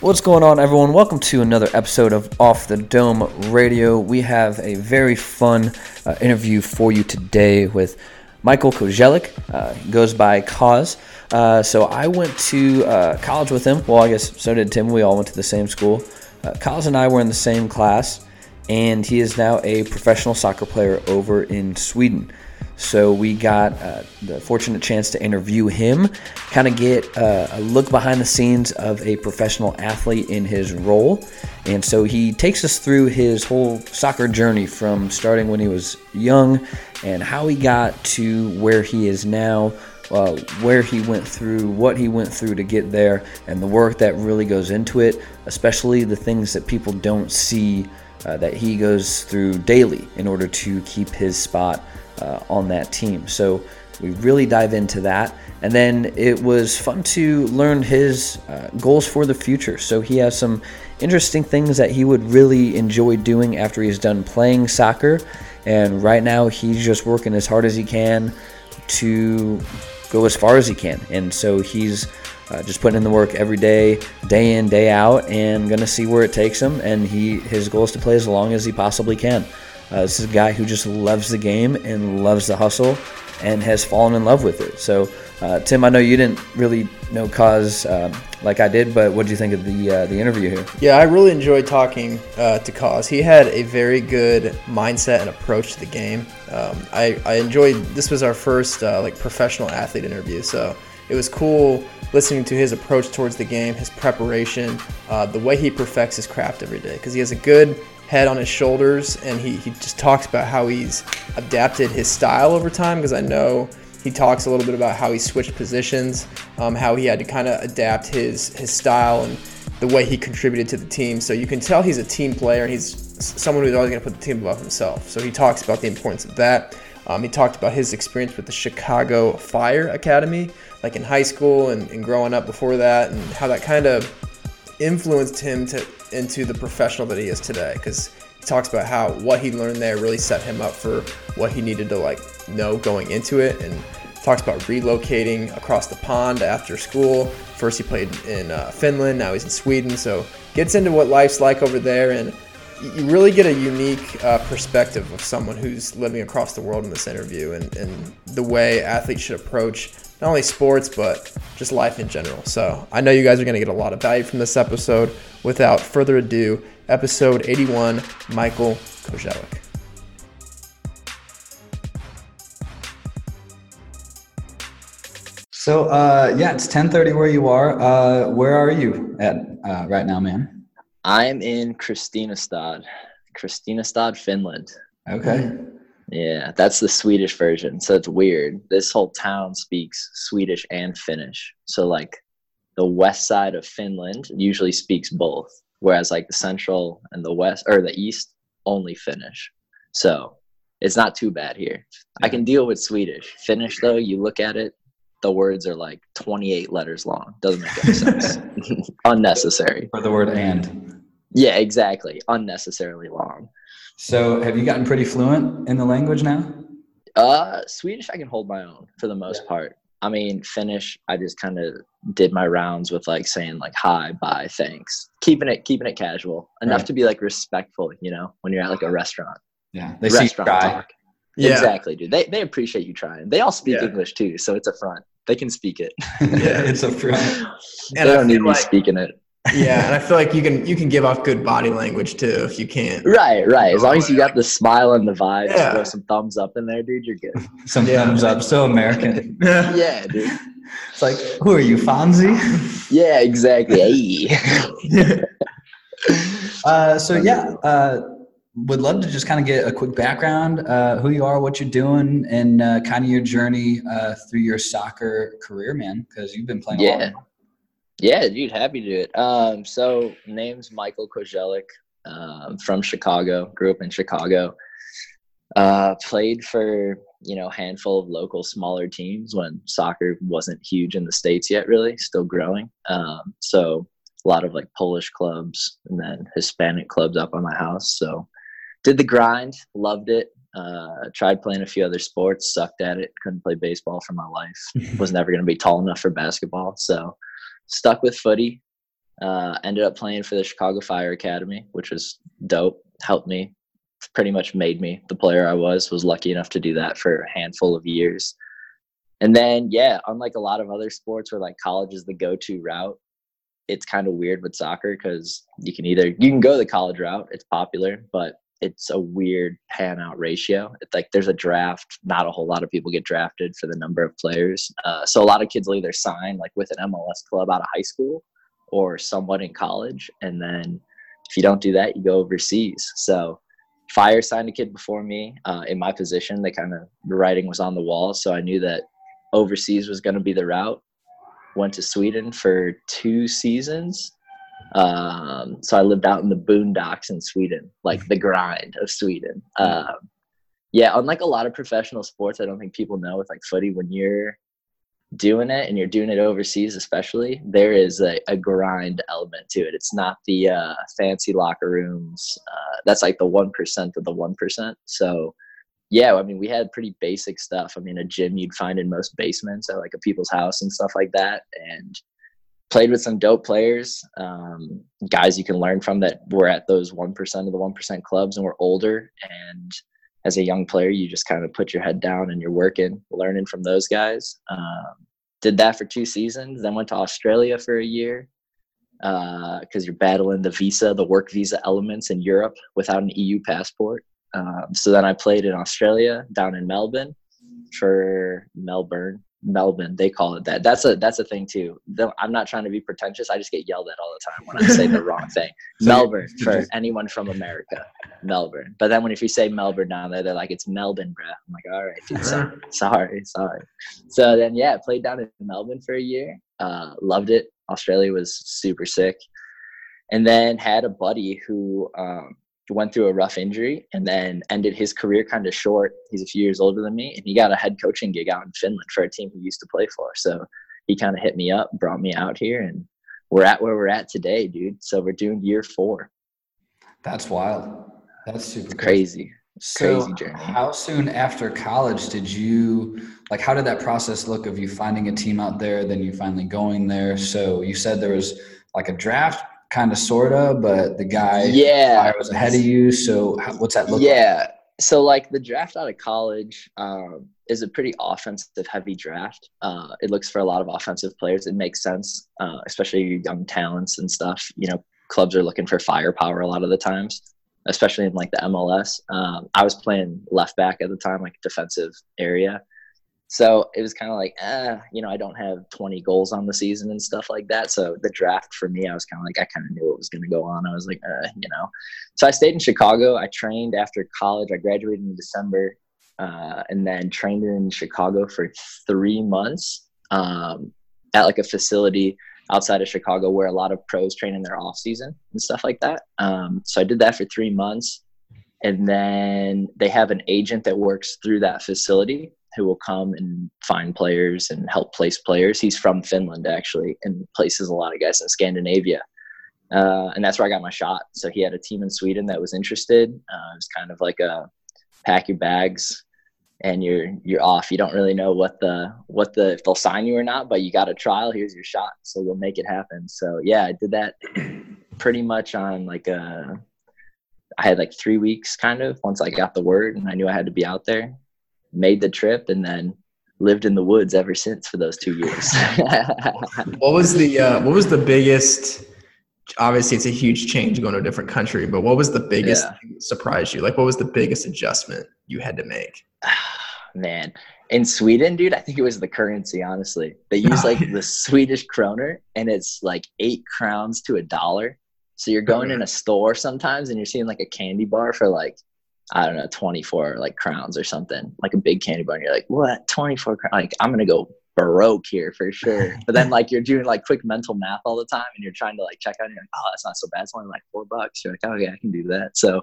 What's going on, everyone? Welcome to another episode of Off the Dome Radio. We have a very fun interview for you today with Michael Kozelik. He goes by Koz. So I went to college with him. Well, I guess so did Tim. We all went to the same school. Koz and I were in the same class, and he is now a professional soccer player over in Sweden. So we got the fortunate chance to interview him, kind of get a look behind the scenes of a professional athlete in his role. And so he takes us through his whole soccer journey from starting when he was young and how he got to where he is now, where he went through, what he went through to get there, and the work that really goes into it, especially the things that people don't see that he goes through daily in order to keep his spot on that team. So we really dive into that, and then it was fun to learn his goals for the future. So he has some interesting things that he would really enjoy doing after he's done playing soccer, and right now he's just working as hard as he can to go as far as he can. And so he's just putting in the work every day, day in, day out, and gonna see where it takes him. And his goal is to play as long as he possibly can. This is a guy who just loves the game and loves the hustle and has fallen in love with it. So, Tim, I know you didn't really know Koz like I did, but what did you think of the interview here? Yeah, I really enjoyed talking to Koz. He had a very good mindset and approach to the game. I enjoyed, this was our first professional athlete interview, so it was cool listening to his approach towards the game, his preparation, the way he perfects his craft every day, because he has a good head on his shoulders, and he just talks about how he's adapted his style over time, because I know he talks a little bit about how he switched positions, how he had to kind of adapt his style and the way he contributed to the team. So you can tell he's a team player, and he's someone who's always going to put the team above himself. So he talks about the importance of that. He talked about his experience with the Chicago Fire Academy, like in high school and growing up before that, and how that kind of influenced him into the professional that he is today, because he talks about how what he learned there really set him up for what he needed to know going into it, and talks about relocating across the pond after school. First he played in Finland, now he's in Sweden, so gets into what life's like over there, and you really get a unique perspective of someone who's living across the world in this interview, and the way athletes should approach not only sports, but just life in general. So I know you guys are going to get a lot of value from this episode. Without further ado, episode 81, Michael Kozelik. So, it's 10:30 where you are. Where are you at right now, man? I'm in Kristinestad, Finland. Okay. Yeah, that's the Swedish version, so it's weird. This whole town speaks Swedish and Finnish. So, the west side of Finland usually speaks both, whereas, the central and the west, or the east, only Finnish. So, it's not too bad here. Yeah. I can deal with Swedish. Finnish, though, you look at it, the words are, 28 letters long. Doesn't make any sense. Unnecessary. For the word and. Yeah, exactly. Unnecessarily long. So have you gotten pretty fluent in the language now? Swedish, I can hold my own for the most part. I mean, Finnish, I just kind of did my rounds with saying hi, bye, thanks. Keeping it casual enough to be respectful, when you're at a restaurant. Yeah, they see you try. Yeah. Exactly, dude. They appreciate you trying. They all speak English too, so it's a front. They can speak it. Yeah, it's a front. And they don't need me speaking it. Yeah, and I feel you can give off good body language too if you can. Right. As long as you got the smile and the vibes, throw some thumbs up in there, dude, you're good. Some thumbs up, so American. Yeah, dude. It's who are you, Fonzie? Yeah, exactly. Hey. Would love to just kind of get a quick background, who you are, what you're doing, and kind of your journey through your soccer career, man, because you've been playing a lot. Yeah, dude, happy to do it. So name's Michael Kozelik, from Chicago, grew up in Chicago, played for, a handful of local smaller teams when soccer wasn't huge in the States yet, really, still growing. So a lot of Polish clubs and then Hispanic clubs up on my house. So did the grind, loved it. Tried playing a few other sports, sucked at it, couldn't play baseball for my life, was never going to be tall enough for basketball. So stuck with footy, Ended up playing for the Chicago Fire Academy, which was dope. Helped me, pretty much made me the player I was lucky enough to do that for a handful of years. And then, yeah, unlike a lot of other sports where like college is the go-to route, it's kind of weird with soccer because you can go the college route. It's popular, but it's a weird pan out ratio. It's like there's a draft. Not a whole lot of people get drafted for the number of players. So a lot of kids will either sign like with an MLS club out of high school or somewhat in college. And then if you don't do that, you go overseas. So Fire signed a kid before me in my position. The writing was on the wall. So I knew that overseas was going to be the route. Went to Sweden for 2 seasons. So I lived out in the boondocks in Sweden, like the grind of Sweden. Unlike a lot of professional sports, I don't think people know with like footy, when you're doing it and you're doing it overseas especially, there is a grind element to it. It's not the fancy locker rooms. That's like the 1% of the 1%. So yeah, I mean, we had pretty basic stuff. I mean, a gym you'd find in most basements at like a people's house and stuff like that. And played with some dope players, guys you can learn from that were at those 1% of the 1% clubs and were older. And as a young player, you just kind of put your head down and you're working, learning from those guys. Did that for 2 seasons, then went to Australia for a year because you're battling the work visa elements in Europe without an EU passport. So then I played in Australia down in Melbourne. They call it that. That's a thing too. I'm not trying to be pretentious. I just get yelled at all the time when I say the wrong thing. Melbourne for anyone from America. Melbourne. But then if you say Melbourne down there, they're like, it's Melbourne, bruh. I'm like, all right, dude, sorry. So then, yeah, played down in Melbourne for a year. Loved it. Australia was super sick. And then had a buddy who went through a rough injury and then ended his career kind of short. He's a few years older than me, and he got a head coaching gig out in Finland for a team he used to play for. So he kind of hit me up, brought me out here, and we're at where we're at today, dude. So we're doing year 4. That's wild. That's super crazy. So crazy journey. How soon after college did you, like, how did that process look of you finding a team out there, then you finally going there? So you said there was like a draft, kind of, sort of, but the guy Fire was ahead of you. So what's that look like? Yeah. So like the draft out of college is a pretty offensive heavy draft. It looks for a lot of offensive players. It makes sense, especially your young talents and stuff. You know, clubs are looking for firepower a lot of the times, especially in like the MLS. I was playing left back at the time, like defensive area. So it was kind of like, I don't have 20 goals on the season and stuff like that. So the draft for me, I was kind of like, I kind of knew what was going to go on. I was like, So I stayed in Chicago. I trained after college. I graduated in December and then trained in Chicago for 3 months at like a facility outside of Chicago where a lot of pros train in their off season and stuff like that. So I did that for 3 months. And then they have an agent that works through that facility who will come and find players and help place players. He's from Finland, actually, and places a lot of guys in Scandinavia. And that's where I got my shot. So he had a team in Sweden that was interested. It was kind of like a pack your bags and you're off. You don't really know if they'll sign you or not, but you got a trial. Here's your shot. So we'll make it happen. So, yeah, I did that pretty much on like I had like 3 weeks kind of once I got the word and I knew I had to be out there. Made the trip and then lived in the woods ever since for those 2 years. What was the biggest? Obviously, it's a huge change going to a different country, but what was the biggest thing that surprised you? Like, what was the biggest adjustment you had to make? Man, in Sweden, dude, I think it was the currency. Honestly, they use like the Swedish kroner, and it's like 8 crowns to $1. So you're going in a store sometimes, and you're seeing like a candy bar for like, I don't know, 24 like crowns or something, like a big candy bar. And you're like, what? 24 crowns? Like, I'm going to go broke here for sure. But then like you're doing like quick mental math all the time and you're trying to like check out and you're like, oh, that's not so bad. It's only like $4. You're like, oh, yeah, I can do that. So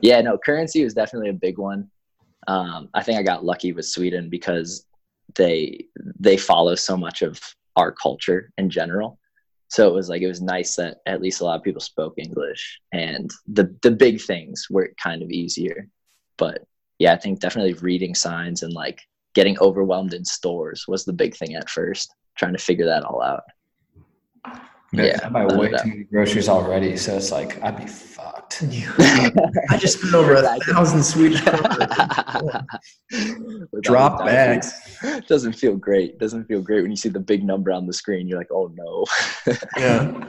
yeah, no, currency was definitely a big one. I think I got lucky with Sweden because they follow so much of our culture in general. So it was nice that at least a lot of people spoke English and the big things were kind of easier. But yeah, I think definitely reading signs and like getting overwhelmed in stores was the big thing at first, trying to figure that all out. I buy way too many groceries already, so it's like I'd be fucked. I just spent over 1,000 Swedish kronor. Drop bags. Doesn't feel great. Doesn't feel great when you see the big number on the screen. You're like, oh no. Yeah.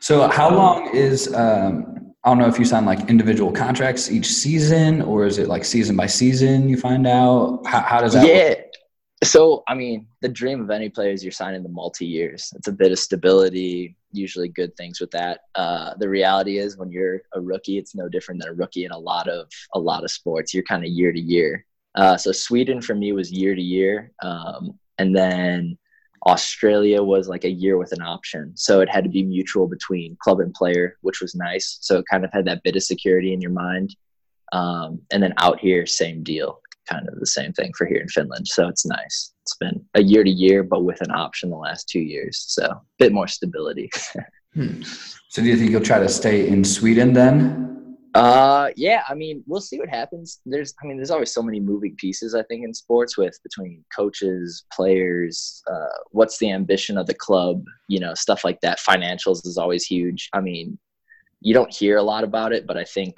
So how long is? I don't know if you sign like individual contracts each season, or is it like season by season? You find out how does that? Yeah. Work? So, I mean, the dream of any player is you're signing the multi-years. It's a bit of stability, usually good things with that. The reality is when you're a rookie, it's no different than a rookie in a lot of sports. You're kind of year to year. So Sweden for me was year to year. And then Australia was like a year with an option. So it had to be mutual between club and player, which was nice. So it kind of had that bit of security in your mind. And then out here, same deal. Kind of the same thing for here in Finland. So it's nice. It's been a year to year, but with an option the last 2 years. So a bit more stability. So do you think you'll try to stay in Sweden then? Yeah. I mean, we'll see what happens. There's always so many moving pieces, I think, in sports with between coaches, players, what's the ambition of the club, stuff like that. Financials is always huge. I mean, you don't hear a lot about it, but I think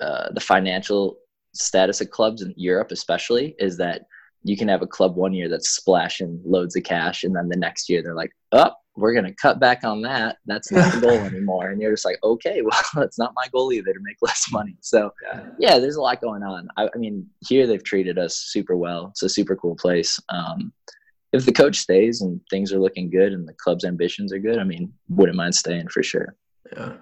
the financial status of clubs in Europe especially is that you can have a club 1 year that's splashing loads of cash, and then the next year they're like, oh, we're going to cut back on that. That's not the goal anymore. And you're just like, okay, well, it's not my goal either to make less money. So yeah, there's a lot going on. I mean, here they've treated us super well. It's a super cool place. If the coach stays and things are looking good and the club's ambitions are good, I mean, wouldn't mind staying for sure. Yeah.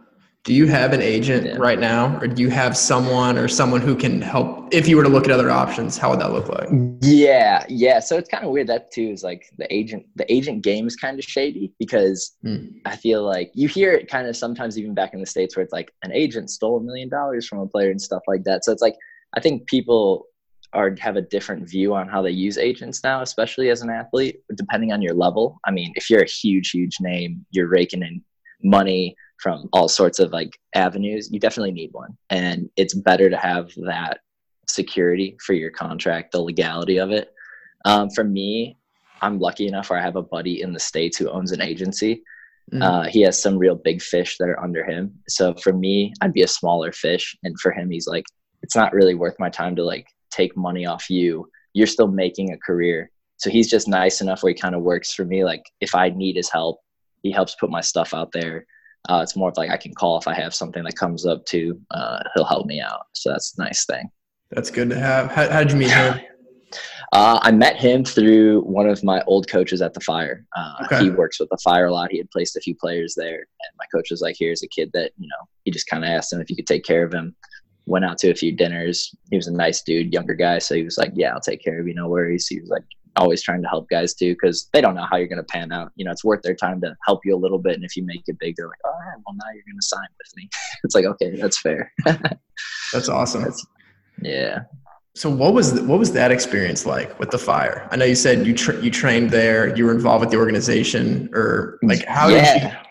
Do you have an agent right now, or do you have someone who can help? If you were to look at other options, how would that look like? Yeah. So it's kind of weird. That too is like the agent game is kind of shady because I feel like you hear it kind of sometimes even back in the States where it's like an agent stole $1 million from a player and stuff like that. So it's like, I think people have a different view on how they use agents now, especially as an athlete, depending on your level. I mean, if you're a huge name, you're raking in money from all sorts of like avenues, you definitely need one. And it's better to have that security for your contract, the legality of it. For me, I'm lucky enough where I have a buddy in the States who owns an agency. He has some real big fish that are under him. So for me, I'd be a smaller fish. And for him, he's like, it's not really worth my time to like take money off you. You're still making a career. So he's just nice enough where he kind of works for me. Like if I need his help, he helps put my stuff out there. It's more of like I can call if I have something that comes up too. He'll help me out. So that's a nice thing. That's good to have. How did you meet him? I met him through one of my old coaches at the Fire. Okay. He works with the Fire a lot. He had placed a few players there. And my coach was like, here's a kid that, he just kind of asked him if he could take care of him. Went out to a few dinners. He was a nice dude, younger guy. So he was like, yeah, I'll take care of you. No worries. He was like, always trying to help guys too, because they don't know how you're going to pan out. It's worth their time to help you a little bit. And if you make it big, they're like, all right, well, now you're going to sign with me. It's like, okay, that's fair. That's awesome. Yeah. So what was that experience like with the Fire? I know you said you trained there, you were involved with the organization, or like how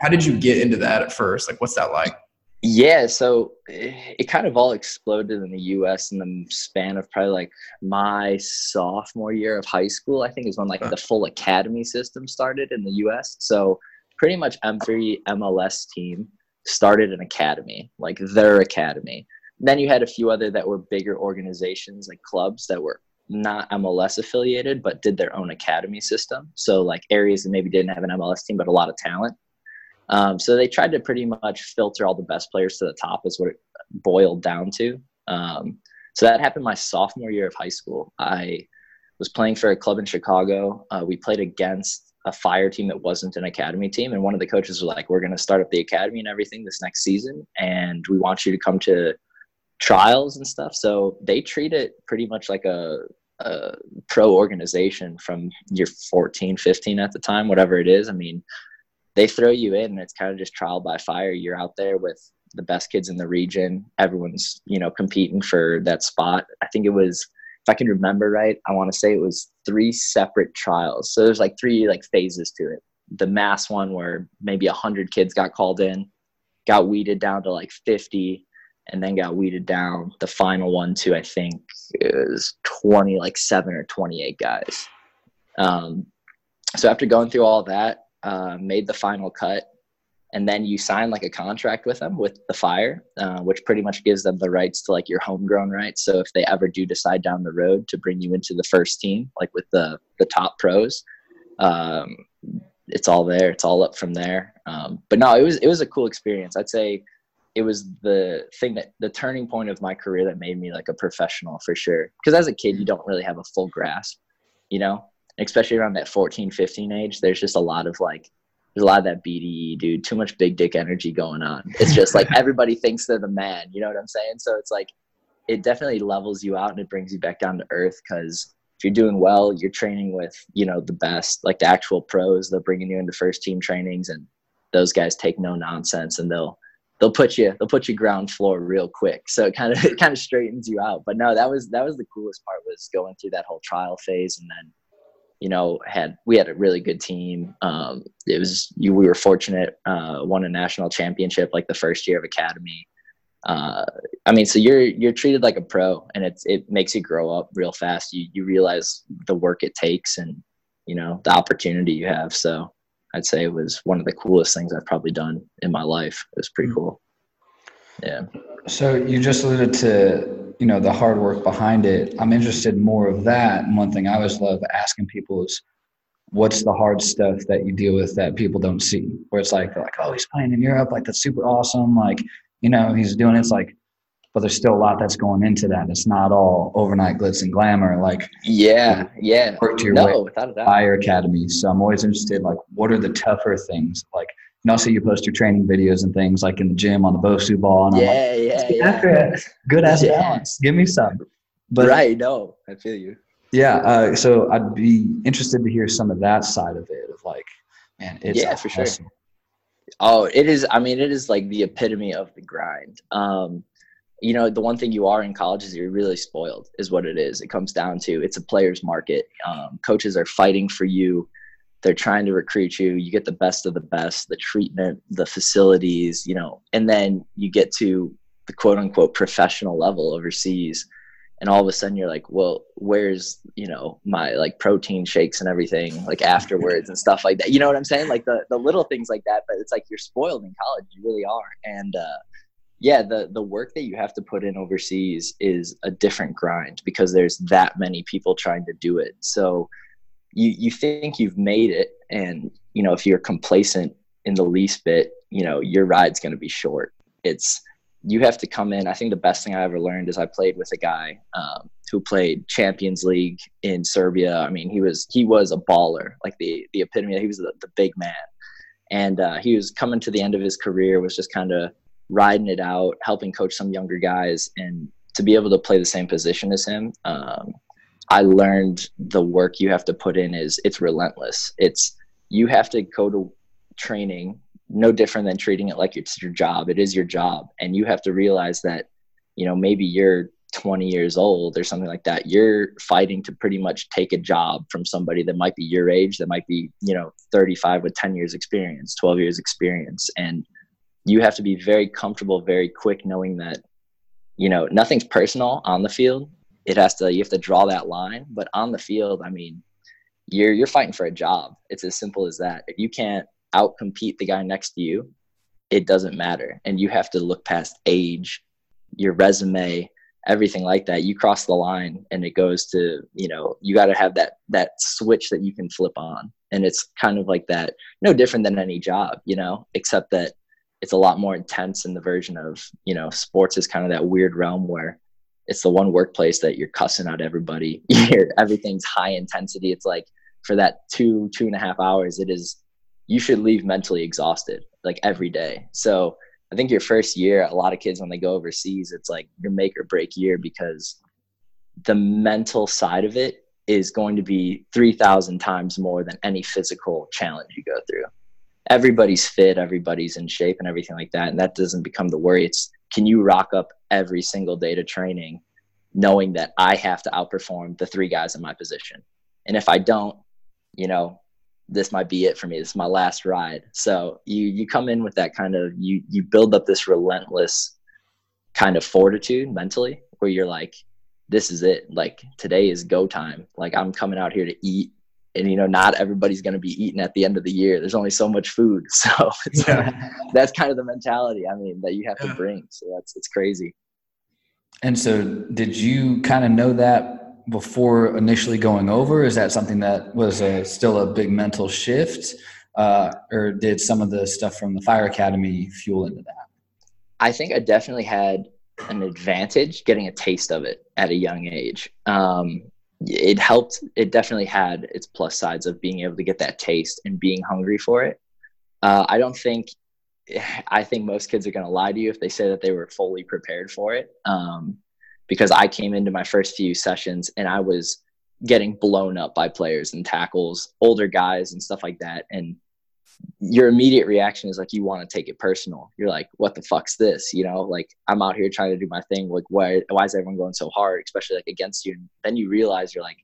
did you get into that at first? Like, what's that like? Yeah, so it kind of all exploded in the U.S. in the span of probably like my sophomore year of high school, I think is when like the full academy system started in the U.S. So pretty much every MLS team started an academy, like their academy. Then you had a few other that were bigger organizations, like clubs that were not MLS affiliated, but did their own academy system. So like areas that maybe didn't have an MLS team, but a lot of talent. So they tried to pretty much filter all the best players to the top is what it boiled down to. So that happened my sophomore year of high school. I was playing for a club in Chicago. We played against a Fire team that wasn't an academy team. And one of the coaches was like, we're going to start up the academy and everything this next season. And we want you to come to trials and stuff. So they treat it pretty much like a pro organization from year 14, 15 at the time, whatever it is. I mean, they throw you in and it's kind of just trial by fire. You're out there with the best kids in the region. Everyone's, competing for that spot. I think it was, if I can remember right, I want to say it was 3 separate trials. So there's like 3 like phases to it. The mass one where maybe 100 kids got called in, got weeded down to like 50, and then got weeded down. The final one to, I think it was 27 or 28 guys. So after going through all that, made the final cut, and then you sign like a contract with them, with the Fire, which pretty much gives them the rights to like your homegrown rights. So if they ever do decide down the road to bring you into the first team, like with the top pros, it's all there. It's all up from there. But no, it was a cool experience. I'd say it was the thing that the turning point of my career that made me like a professional for sure. Because as a kid, you don't really have a full grasp, you know, especially around that 14, 15 age. There's just a lot of like, there's a lot of that BDE, dude, too much big dick energy going on. It's just like everybody thinks they're the man, you know what I'm saying? So it's like, it definitely levels you out and it brings you back down to earth, because if you're doing well, you're training with, you know, the best, like the actual pros. They're bringing you into first team trainings, and those guys take no nonsense, and they'll put you ground floor real quick. So it kind of straightens you out. But no, that was the coolest part, was going through that whole trial phase, and then, you know, we had a really good team. We were fortunate, won a national championship like the first year of academy. I mean, so you're treated like a pro, and it makes you grow up real fast. You realize the work it takes, and you know, the opportunity you have. So I'd say it was one of the coolest things I've probably done in my life. It was pretty cool. Yeah. So you just alluded to, you know, the hard work behind it. I'm interested more of that. And one thing I always love asking people is, what's the hard stuff that you deal with that people don't see? Where it's like, they're like, oh, he's playing in Europe, like that's super awesome, like, you know, he's doing it. It's like, but there's still a lot that's going into that. It's not all overnight glitz and glamour. Like, yeah, work to your way without a doubt. Fire Academy. So I'm always interested, like, what are the tougher things? Like, and also you post your training videos and things like in the gym on the Bosu ball. And good ass balance. Give me some. But right, no, I feel you. Yeah. So I'd be interested to hear some of that side of it, of like, man, it's awesome. For sure. Oh, it is. I mean, it is like the epitome of the grind. You know, the one thing you are in college is you're really spoiled, is what it is. It comes down to, it's a player's market. Coaches are fighting for you. They're trying to recruit you. You get the best of the best, the treatment, the facilities, you know, and then you get to the quote unquote professional level overseas. And all of a sudden you're like, well, where's, you know, my like protein shakes and everything like afterwards and stuff like that. You know what I'm saying? Like the little things like that, but it's like you're spoiled in college. You really are. And, the work that you have to put in overseas is a different grind, because there's that many people trying to do it. So you think you've made it, and you know, if you're complacent in the least bit, you know, your ride's going to be short. You have to come in. I think the best thing I ever learned is I played with a guy who played Champions League in Serbia. I mean, he was a baller, like the epitome. He was the big man, and he was coming to the end of his career, was just kind of riding it out, helping coach some younger guys, and to be able to play the same position as him, I learned the work you have to put in is, it's relentless. It's, you have to go to training no different than treating it like it's your job. It is your job. And you have to realize that, you know, maybe you're 20 years old or something like that. You're fighting to pretty much take a job from somebody that might be your age, that might be, you know, 35 with 10 years experience, 12 years experience. And you have to be very comfortable, very quick, knowing that, you know, nothing's personal on the field. You have to draw that line, but on the field, I mean, you're fighting for a job. It's as simple as that. If you can't outcompete the guy next to you, it doesn't matter. And you have to look past age, your resume, everything like that. You cross the line and it goes to, you know, you got to have that switch that you can flip on. And it's kind of like that, no different than any job, you know, except that it's a lot more intense in the version of, you know, sports is kind of that weird realm where it's the one workplace that you're cussing out everybody. Everything's high intensity. It's like for that two and a half hours, it is, you should leave mentally exhausted like every day. So I think your first year, a lot of kids when they go overseas, it's like your make or break year, because the mental side of it is going to be 3,000 times more than any physical challenge you go through. Everybody's fit, everybody's in shape and everything like that. And that doesn't become the worry. It's, can you rock up every single day to training knowing that I have to outperform the three guys in my position? And if I don't, you know, this might be it for me. This is my last ride. So you come in with that kind of, you build up this relentless kind of fortitude mentally, where you're like, this is it. Like today is go time. Like I'm coming out here to eat, and, you know, not everybody's going to be eating at the end of the year. There's only so much food. So it's, that's kind of the mentality, I mean, that you have to bring. So it's crazy. And so did you kind of know that before initially going over? Is that something that was still a big mental shift? Or did some of the stuff from the Fire Academy fuel into that? I think I definitely had an advantage getting a taste of it at a young age. It helped. It definitely had its plus sides of being able to get that taste and being hungry for it. I think most kids are going to lie to you if they say that they were fully prepared for it. Because I came into my first few sessions and I was getting blown up by players and tackles, older guys and stuff like that. And your immediate reaction is like, you want to take it personal. You're like, what the fuck's this? You know, like, I'm out here trying to do my thing. Like, why is everyone going so hard, especially like against you? And then you realize you're like,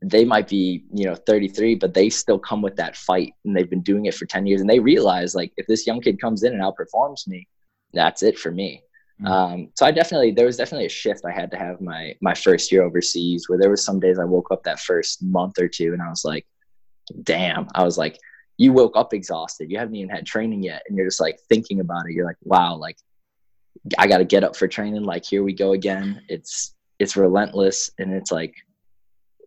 they might be, you know, 33, but they still come with that fight, and they've been doing it for 10 years. And they realize, like, if this young kid comes in and outperforms me, that's it for me. Mm-hmm. So there was definitely a shift I had to have my first year overseas, where there was some days I woke up that first month or two and I was like, damn, you woke up exhausted. You haven't even had training yet. And you're just like thinking about it. You're like, wow, like, I got to get up for training. Like, here we go again. It's relentless. And it's like,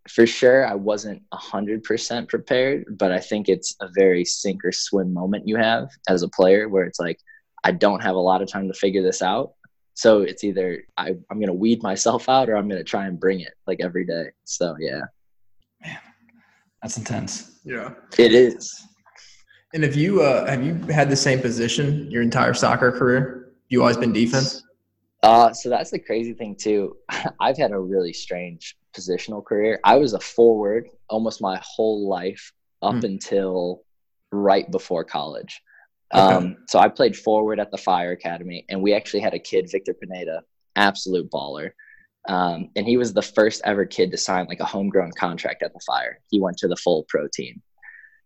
for sure, I wasn't 100% prepared, but I think it's a very sink or swim moment you have as a player, where it's like, I don't have a lot of time to figure this out. So it's either I'm going to weed myself out, or I'm going to try and bring it like every day. So yeah. Man, that's intense. Yeah, it is. And have you had the same position your entire soccer career? You always been defense? So that's the crazy thing too. I've had a really strange positional career. I was a forward almost my whole life up until right before college. Okay. So I played forward at the Fire Academy, and we actually had a kid, Victor Pineda, absolute baller. And he was the first ever kid to sign like a homegrown contract at the Fire. He went to the full pro team.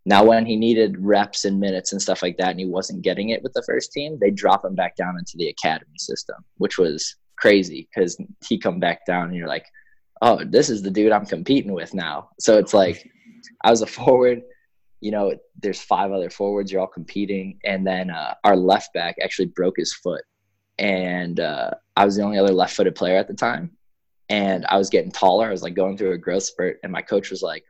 Now, when he needed reps and minutes and stuff like that, and he wasn't getting it with the first team, they drop him back down into the academy system, which was crazy, because he come back down and you're like, oh, this is the dude I'm competing with now. So it's like, I was a forward, you know, there's 5 other forwards, you're all competing. And then our left back actually broke his foot. And I was the only other left-footed player at the time. And I was getting taller. I was like going through a growth spurt. And my coach was like,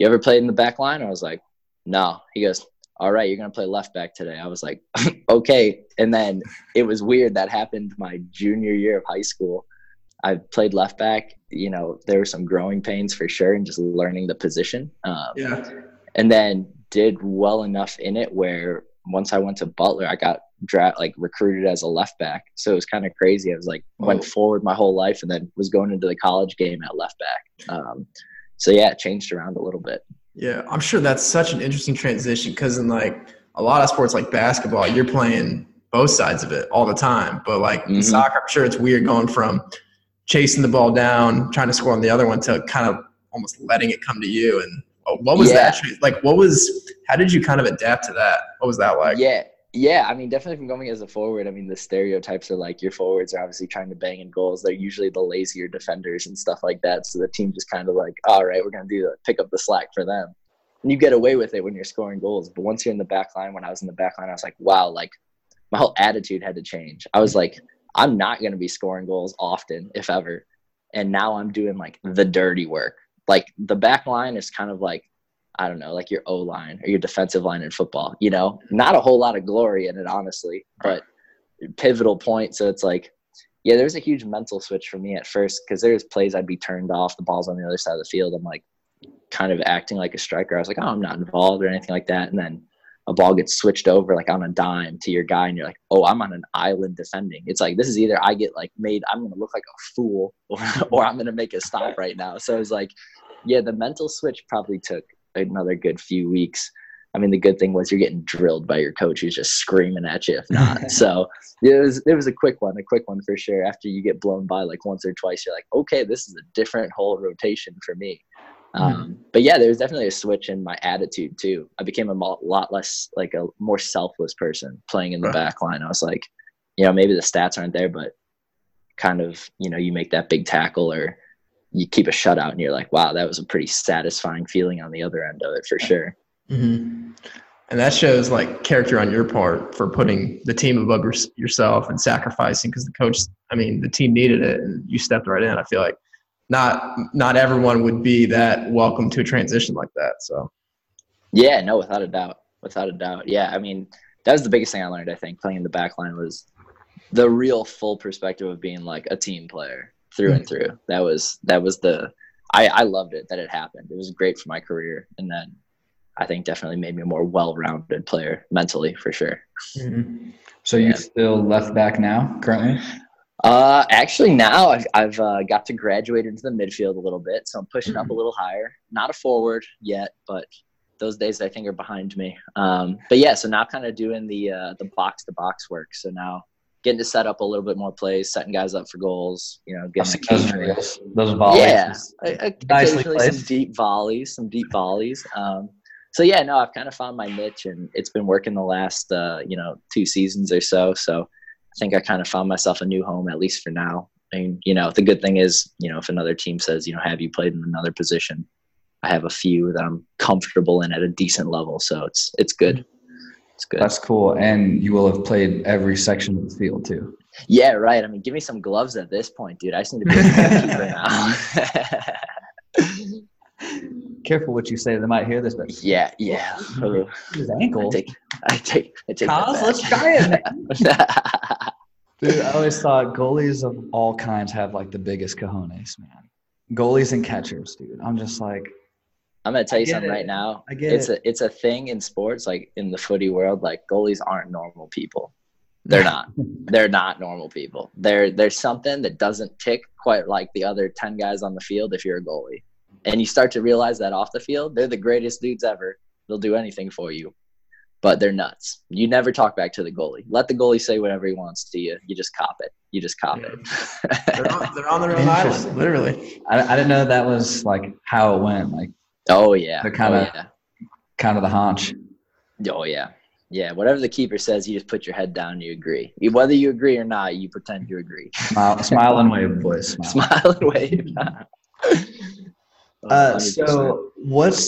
you ever played in the back line? I was like, no. He goes, all right, you're going to play left back today. I was like, okay. And then it was weird. That happened my junior year of high school. I played left back. You know, there were some growing pains for sure, and just learning the position. And then did well enough in it where once I went to Butler, I got recruited as a left back. So it was kind of crazy. I was like, went forward my whole life, and then was going into the college game at left back. So yeah, it changed around a little bit. Yeah, I'm sure that's such an interesting transition, because in like a lot of sports like basketball, you're playing both sides of it all the time. But like in soccer, I'm sure it's weird going from chasing the ball down, trying to score on the other one, to kind of almost letting it come to you. And what was that? Like, how did you kind of adapt to that? What was that like? Yeah, I mean, definitely from going as a forward, I mean, the stereotypes are like, your forwards are obviously trying to bang in goals. They're usually the lazier defenders and stuff like that. So the team just kind of like, all right, we're going to pick up the slack for them. And you get away with it when you're scoring goals. But once you're in the back line, when I was in the back line, I was like, wow, like my whole attitude had to change. I was like, I'm not going to be scoring goals often, if ever. And now I'm doing like the dirty work. Like the back line is kind of like, I don't know, like your O-line or your defensive line in football, you know, not a whole lot of glory in it, honestly, but pivotal point. So it's like, yeah, there's a huge mental switch for me at first, because there's plays I'd be turned off. The ball's on the other side of the field. I'm like kind of acting like a striker. I was like, oh, I'm not involved or anything like that. And then a ball gets switched over like on a dime to your guy, and you're like, oh, I'm on an island defending. It's like, this is either I get like made, I'm going to look like a fool, or I'm going to make a stop right now. So it's like, yeah, the mental switch probably took another good few weeks. I mean, the good thing was you're getting drilled by your coach, who's just screaming at you if not. So it was a quick one for sure. After you get blown by like once or twice, you're like, okay, this is a different whole rotation for me. But yeah, there was definitely a switch in my attitude too. I became a lot less, like a more selfless person playing in the back line. I was like, you know, maybe the stats aren't there, but kind of, you know, you make that big tackle, or you keep a shutout and you're like, wow, that was a pretty satisfying feeling on the other end of it for sure. Mm-hmm. And that shows like character on your part for putting the team above yourself and sacrificing, because the coach, I mean, the team needed it and you stepped right in. I feel like not everyone would be that welcome to a transition like that. So yeah, no, without a doubt. Yeah. I mean, that was the biggest thing I learned, I think, playing in the back line, was the real full perspective of being like a team player through and through. I loved it that it happened. It was great for my career. And then I think definitely made me a more well-rounded player mentally for sure. Mm-hmm. So you still left back now currently? Actually now I've got to graduate into the midfield a little bit. So I'm pushing up a little higher, not a forward yet, but those days I think are behind me. But yeah, so now kind of doing the box to box work. So now getting to set up a little bit more plays, setting guys up for goals, you know, getting those volleys. Yeah, occasionally some deep volleys. So yeah, no, I've kind of found my niche, and it's been working the last, 2 seasons or so. So I think I kind of found myself a new home, at least for now. And, you know, the good thing is, you know, if another team says, you know, have you played in another position? I have a few that I'm comfortable in at a decent level. So it's good. Mm-hmm. It's good. That's cool. And you will have played every section of the field too. Yeah, right. I mean, give me some gloves at this point, dude. I just need to be a goalkeeper now. Careful what you say. They might hear this. But yeah. His ankle. I take Cos, let's try it. Dude, I always thought goalies of all kinds have like the biggest cojones, man. Goalies and catchers, dude. I'm just like, I'm going to tell you something right now. It's a thing in sports, like in the footy world, like goalies aren't normal people. They're not. They're not normal people. There's something that doesn't tick quite like the other 10 guys on the field if you're a goalie. And you start to realize that off the field, they're the greatest dudes ever. They'll do anything for you. But they're nuts. You never talk back to the goalie. Let the goalie say whatever he wants to you. You just cop it. Yeah. They're on their own island, literally. I didn't know that was like how it went. Like, oh yeah, they're kind of the haunch. Oh yeah. Whatever the keeper says, you just put your head down. You agree, whether you agree or not. You pretend you agree. Smile and wave, boys. Smile and wave. So what's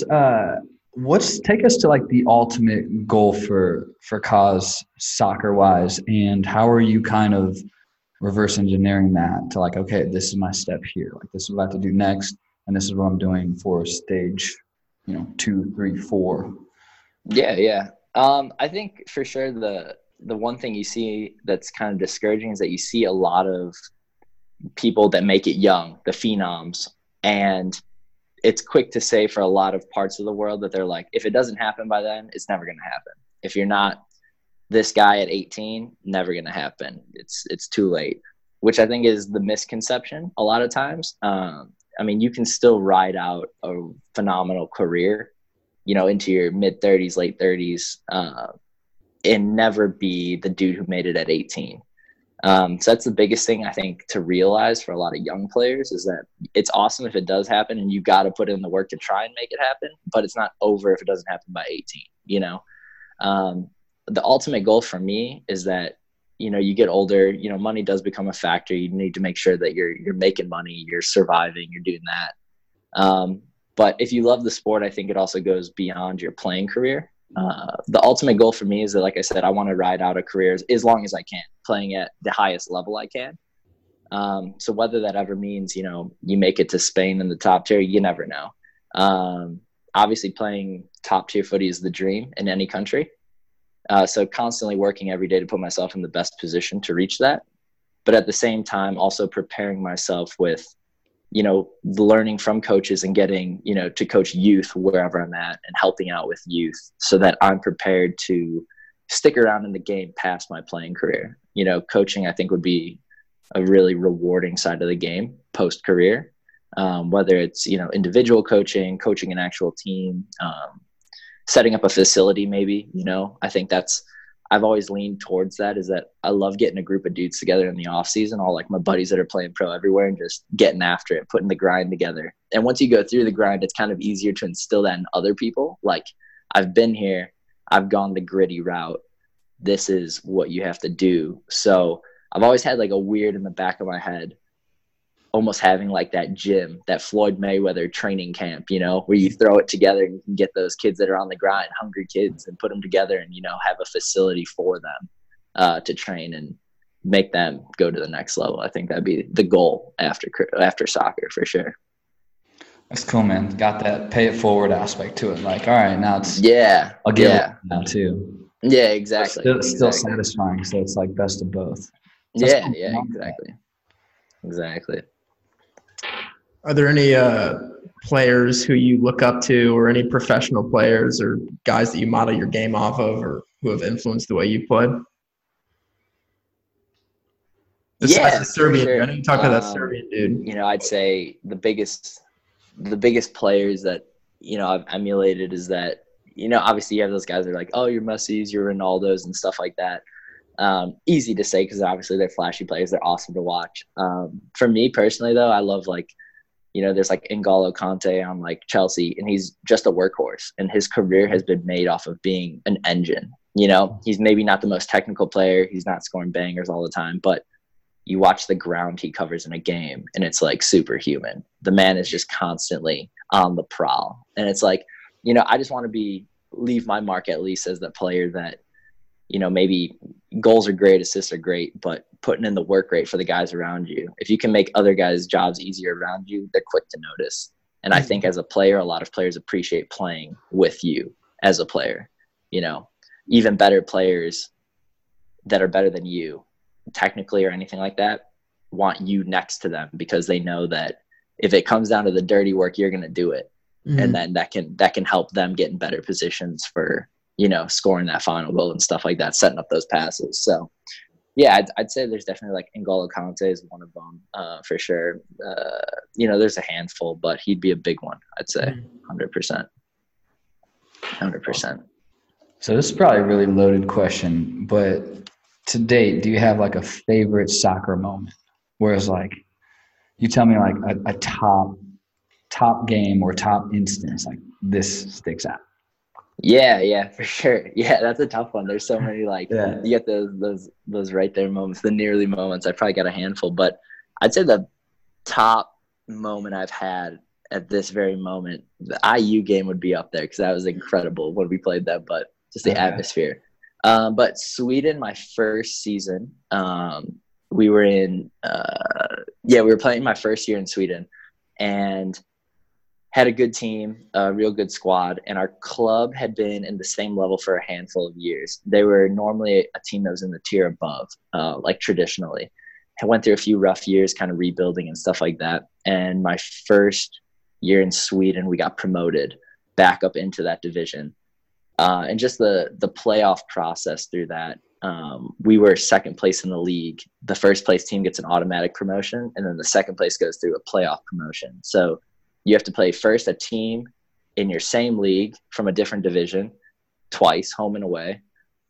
take us to like the ultimate goal for Koz soccer wise, and how are you kind of reverse engineering that to like, okay, this is my step here. Like this is what I have to do next. And this is what I'm doing for stage, 2, 3, 4. Yeah. I think for sure the one thing you see that's kind of discouraging is that you see a lot of people that make it young, the phenoms. And it's quick to say for a lot of parts of the world that they're like, if it doesn't happen by then, it's never going to happen. If you're not this guy at 18, never going to happen. It's too late, which I think is the misconception a lot of times. I mean, you can still ride out a phenomenal career, into your mid-30s, late-30s, and never be the dude who made it at 18. So that's the biggest thing I think to realize for a lot of young players is that it's awesome if it does happen, and you got to put in the work to try and make it happen, but it's not over if it doesn't happen by 18, The ultimate goal for me is that, you get older, money does become a factor. You need to make sure that you're making money, you're surviving, you're doing that. But if you love the sport, I think it also goes beyond your playing career. The ultimate goal for me is that, like I said, I want to ride out a career as long as I can, playing at the highest level I can. So whether that ever means, you make it to Spain in the top tier, you never know. Obviously playing top tier footy is the dream in any country. So constantly working every day to put myself in the best position to reach that. But at the same time, also preparing myself with, learning from coaches and getting, to coach youth wherever I'm at and helping out with youth so that I'm prepared to stick around in the game past my playing career. Coaching, I think, would be a really rewarding side of the game post-career, whether it's, individual coaching, coaching an actual team, setting up a facility maybe, I think I've always leaned towards that, is that I love getting a group of dudes together in the off season, all like my buddies that are playing pro everywhere, and just getting after it, putting the grind together. And once you go through the grind, it's kind of easier to instill that in other people. Like, I've been here, I've gone the gritty route. This is what you have to do. So I've always had like a weird in the back of my head, almost having like that gym, that Floyd Mayweather training camp, you know, where you throw it together and you can get those kids that are on the grind, hungry kids, and put them together and, you know, have a facility for them to train and make them go to the next level. I think that'd be the goal after soccer for sure. That's cool, man. Got that pay it forward aspect to it. Like, all right, now it's, I'll give it now too. Yeah, exactly. Still satisfying. So it's like best of both. So Exactly. Are there any players who you look up to, or any professional players or guys that you model your game off of, or who have influenced the way you played? Besides the Serbian, sure. I know you talked about that Serbian dude. You know, I'd say the biggest players that, you know, I've emulated is that, you know, obviously you have those guys that are like, oh, you're Messi's, you're Ronaldo's and stuff like that. Easy to say because obviously they're flashy players. They're awesome to watch. For me personally, though, I love, like, you know, there's like N'Golo Kanté on like Chelsea, and he's just a workhorse, and his career has been made off of being an engine. You know, he's maybe not the most technical player. He's not scoring bangers all the time, but you watch the ground he covers in a game, and it's like superhuman. The man is just constantly on the prowl. And it's like, you know, I just want to leave my mark at least as the player that, you know, maybe goals are great, assists are great, but putting in the work rate for the guys around you. If you can make other guys' jobs easier around you, they're quick to notice. And I think as a player, a lot of players appreciate playing with you as a player. You know, even better players that are better than you technically or anything like that want you next to them, because they know that if it comes down to the dirty work, you're going to do it. Mm-hmm. And then that can help them get in better positions for, you know, scoring that final goal and stuff like that, setting up those passes. So, yeah, I'd say there's definitely, like, N'Golo Kanté is one of them for sure. You know, there's a handful, but he'd be a big one, I'd say, 100%. 100%. So this is probably a really loaded question, but to date, do you have, like, a favorite soccer moment? Whereas, like, you tell me, like, a top game or top instance, like, this sticks out. Yeah, for sure. Yeah, that's a tough one. There's so many, like, you get those right there moments, the nearly moments. I probably got a handful, but I'd say the top moment I've had at this very moment, the IU game would be up there because that was incredible when we played them, but just the atmosphere. But Sweden, my first season, we were in we were playing my first year in Sweden, and had a good team, a real good squad, and our club had been in the same level for a handful of years. They were normally a team that was in the tier above, like traditionally. I went through a few rough years kind of rebuilding and stuff like that. And my first year in Sweden, we got promoted back up into that division. And just the playoff process through that, we were second place in the league. The first place team gets an automatic promotion, and then the second place goes through a playoff promotion. So you have to play first a team in your same league from a different division twice, home and away.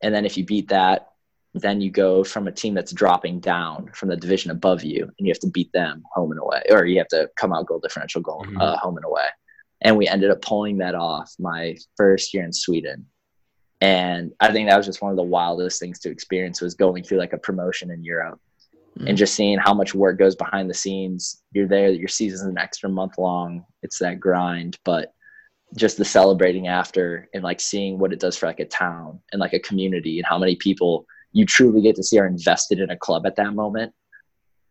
And then if you beat that, then you go from a team that's dropping down from the division above you, and you have to beat them home and away, or you have to come out goal differential home and away. And we ended up pulling that off my first year in Sweden. And I think that was just one of the wildest things to experience, was going through like a promotion in Europe. And just seeing how much work goes behind the scenes. You're there, your season's an extra month long. It's that grind, but just the celebrating after, and like seeing what it does for like a town and like a community, and how many people you truly get to see are invested in a club at that moment.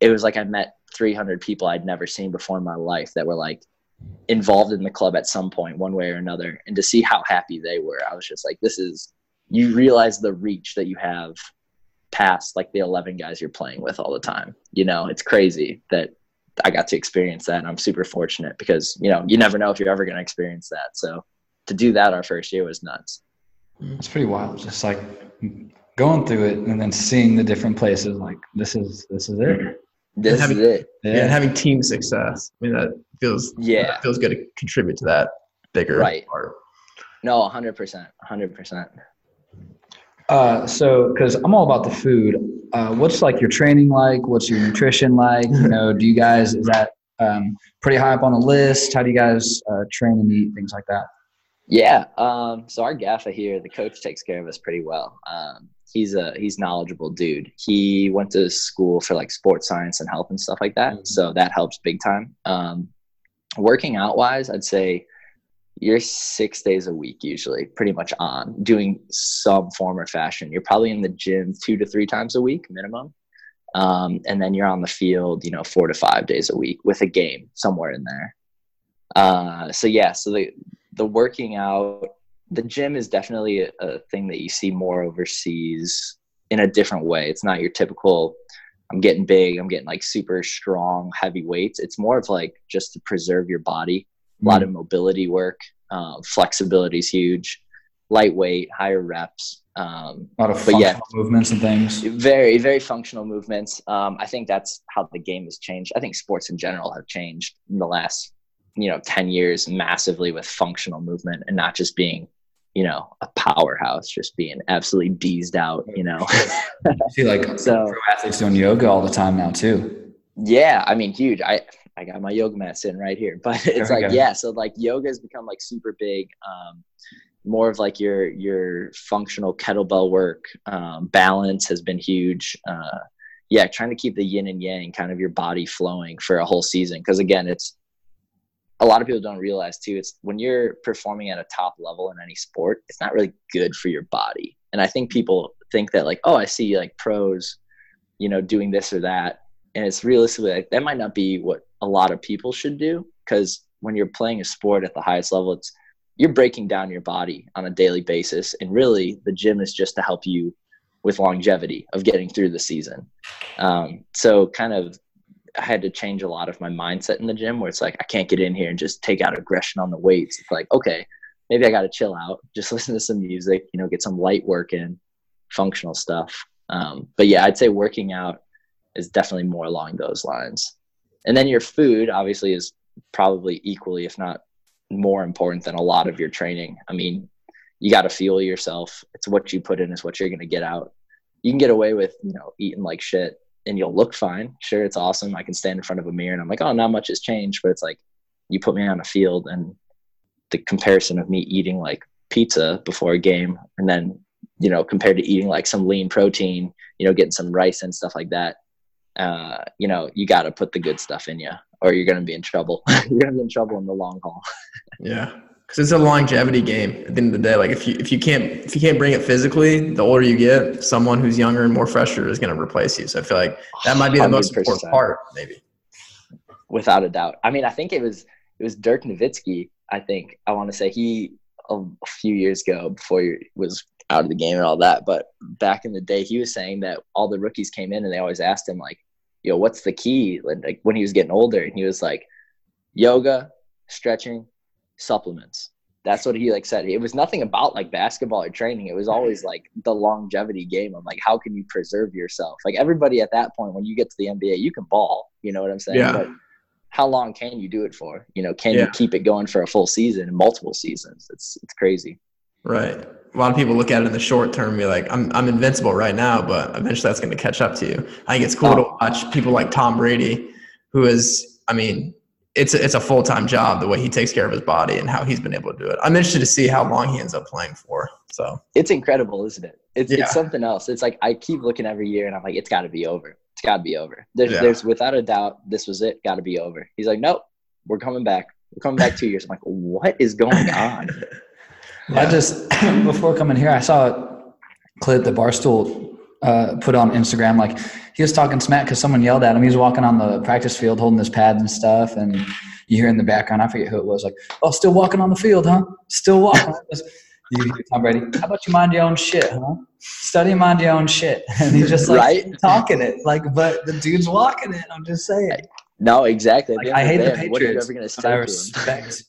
It was like I met 300 people I'd never seen before in my life that were like involved in the club at some point, one way or another. And to see how happy they were, I was just like, you realize the reach that you have past like the 11 guys you're playing with all the time. You know, it's crazy that I got to experience that, and I'm super fortunate because, you know, you never know if you're ever going to experience that. So to do that our first year was nuts. It's pretty wild, just like going through it and then seeing the different places, like this is it. This is it. Yeah, and having team success. I mean, that feels good to contribute to that bigger part. No, 100%. So, because I'm all about the food, what's like your training like? What's your nutrition like? You know, do you guys, is that pretty high up on the list? How do you guys train and eat, things like that? Yeah, so our gaffer here, the coach, takes care of us pretty well. he's knowledgeable dude. He went to school for like sports science and health and stuff like that. Mm-hmm. So that helps big time. Working out wise, I'd say you're 6 days a week, usually pretty much on doing some form or fashion. You're probably in the gym 2 to 3 times a week minimum. And then you're on the field, 4 to 5 days a week with a game somewhere in there. So the working out, the gym is definitely a thing that you see more overseas in a different way. It's not your typical, I'm getting big, I'm getting like super strong, heavy weights. It's more of like just to preserve your body. A lot of mobility work, flexibility is huge, lightweight, higher reps. A lot of functional movements and things. Very, very functional movements. I think that's how the game has changed. I think sports in general have changed in the last, 10 years massively with functional movement and not just being, a powerhouse, just being absolutely deezed out, You see like pro athletes doing yoga all the time now too. Yeah. I mean, huge. I got my yoga mat sitting right here, but it's like, yeah. So like yoga has become like super big, more of like your functional kettlebell work, balance has been huge. Trying to keep the yin and yang kind of your body flowing for a whole season. Cause again, it's a lot of people don't realize too, it's when you're performing at a top level in any sport, it's not really good for your body. And I think people think that like, oh, I see like pros, doing this or that. And it's realistically like, that might not be what a lot of people should do, because when you're playing a sport at the highest level, you're breaking down your body on a daily basis. And really the gym is just to help you with longevity of getting through the season. So kind of I had to change a lot of my mindset in the gym where it's like, I can't get in here and just take out aggression on the weights. It's like, okay, maybe I got to chill out, just listen to some music, get some light work in, functional stuff. I'd say working out is definitely more along those lines. And then your food obviously is probably equally, if not more important than a lot of your training. I mean, you got to fuel yourself. It's what you put in is what you're going to get out. You can get away with, eating like shit and you'll look fine. Sure. It's awesome. I can stand in front of a mirror and I'm like, oh, not much has changed, but it's like, you put me on a field and the comparison of me eating like pizza before a game and then, compared to eating like some lean protein, getting some rice and stuff like that. You got to put the good stuff in you or you're going to be in trouble. You're going to be in trouble in the long haul. Yeah. Cause it's a longevity game at the end of the day. Like if you can't bring it physically, the older you get, someone who's younger and more fresher is going to replace you. So I feel like that might be the 100%. Most important part, maybe. Without a doubt. I mean, I think it was Dirk Nowitzki. I think I want to say he a few years ago before he was out of the game and all that. But back in the day, he was saying that all the rookies came in and they always asked him like, what's the key? Like when he was getting older and he was like, yoga, stretching, supplements. That's what he said. It was nothing about like basketball or training. It was always like the longevity game. I'm like, how can you preserve yourself? Like everybody at that point, when you get to the NBA, you can ball, you know what I'm saying? Yeah. But how long can you do it for? Can you keep it going for a full season and multiple seasons? It's crazy. Right. A lot of people look at it in the short term and be like, I'm invincible right now, but eventually that's going to catch up to you. I think it's cool to watch people like Tom Brady, who is, I mean, it's a full-time job, the way he takes care of his body and how he's been able to do it. I'm interested to see how long he ends up playing for. So it's incredible, isn't it? It's something else. It's like, I keep looking every year and I'm like, it's gotta be over. It's gotta be over. There's without a doubt, this was it, gotta be over. He's like, nope, we're coming back. We're coming back 2 years. I'm like, what is going on? Yeah. I just, before coming here, I saw a clip that Barstool put on Instagram. Like he was talking smack because someone yelled at him. He was walking on the practice field holding his pads and stuff. And you hear in the background, I forget who it was, like, oh, still walking on the field, huh? Still walking. You hear Tom Brady, how about you mind your own shit, huh? Study and mind your own shit. And he's just like talking it. Like, but the dude's walking it. I'm just saying. No, exactly. Like, I hate the Patriots. What are you ever going to say? I respect,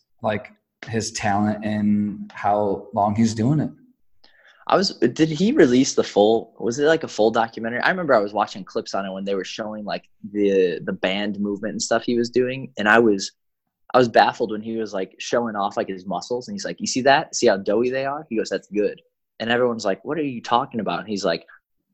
his talent and how long he's doing it. Did he release was it like a full documentary? I remember I was watching clips on it when they were showing like the band movement and stuff he was doing. And I was baffled when he was like showing off like his muscles. And he's like, you see that? See how doughy they are? He goes, that's good. And everyone's like, what are you talking about? And he's like,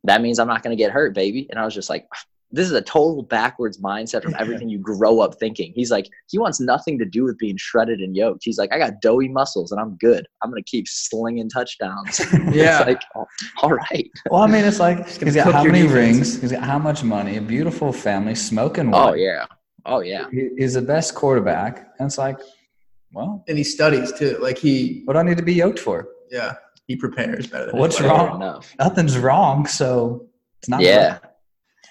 that means I'm not going to get hurt, baby. And I was just like, this is a total backwards mindset from everything you grow up thinking. He's like, he wants nothing to do with being shredded and yoked. He's like, I got doughy muscles and I'm good. I'm going to keep slinging touchdowns. Yeah. It's like, oh, all right. Well, I mean, it's like, he's got how many rings? He's got how much money? A beautiful family, smoking one. Oh, yeah. Oh, yeah. He's the best quarterback. And it's like, well. And he studies too. Like what do I need to be yoked for? Yeah. He prepares better than what's wrong? Enough. Nothing's wrong. So it's not. Yeah. Wrong.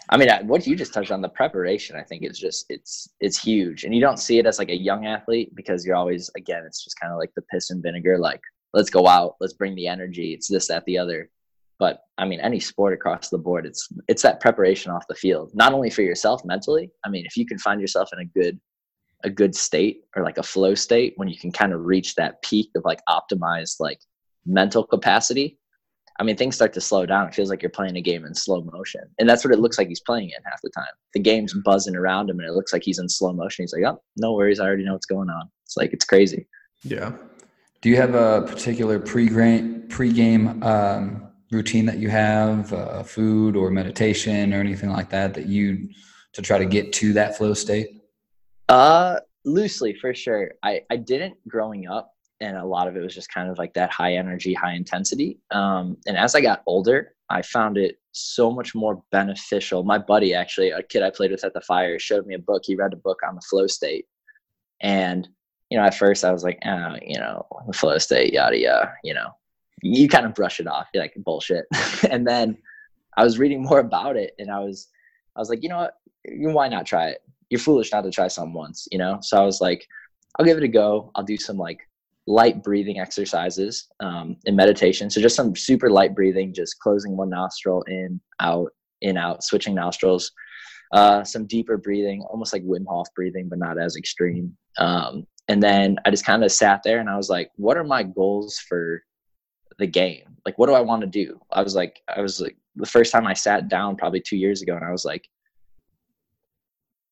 I mean, what you just touched on, the preparation, I think it's huge. And you don't see it as like a young athlete because you're always, again, it's just kind of like the piss and vinegar, like, let's go out, let's bring the energy. It's this, that, the other. But I mean, any sport across the board, it's that preparation off the field, not only for yourself mentally. I mean, if you can find yourself in a good state or like a flow state when you can kind of reach that peak of like optimized, like mental capacity, I mean, things start to slow down. It feels like you're playing a game in slow motion. And that's what it looks like he's playing in half the time. The game's buzzing around him, and it looks like he's in slow motion. He's like, oh, no worries. I already know what's going on. It's like, it's crazy. Yeah. Do you have a particular pre-game routine that you have, food or meditation or anything like that, that you – to try to get to that flow state? Loosely, for sure. I didn't growing up. And a lot of it was just kind of like that high energy, high intensity. And as I got older, I found it so much more beneficial. My buddy, actually, a kid I played with at the Fire, showed me a book. He read a book on the flow state. And, you know, at first I was like, oh, you know, the flow state, yada, yada, you know, you kind of brush it off. You're like, bullshit. And then I was reading more about it, and I was like, you know what? Why not try it? You're foolish not to try something once, you know? So I was like, I'll give it a go. I'll do some like light breathing exercises and meditation. So just some super light breathing, just closing one nostril, in, out, switching nostrils, some deeper breathing, almost like Wim Hof breathing, but not as extreme. And then I just kind of sat there and I was like, what are my goals for the game? Like, what do I want to do? I was like the first time I sat down probably 2 years ago, and I was like,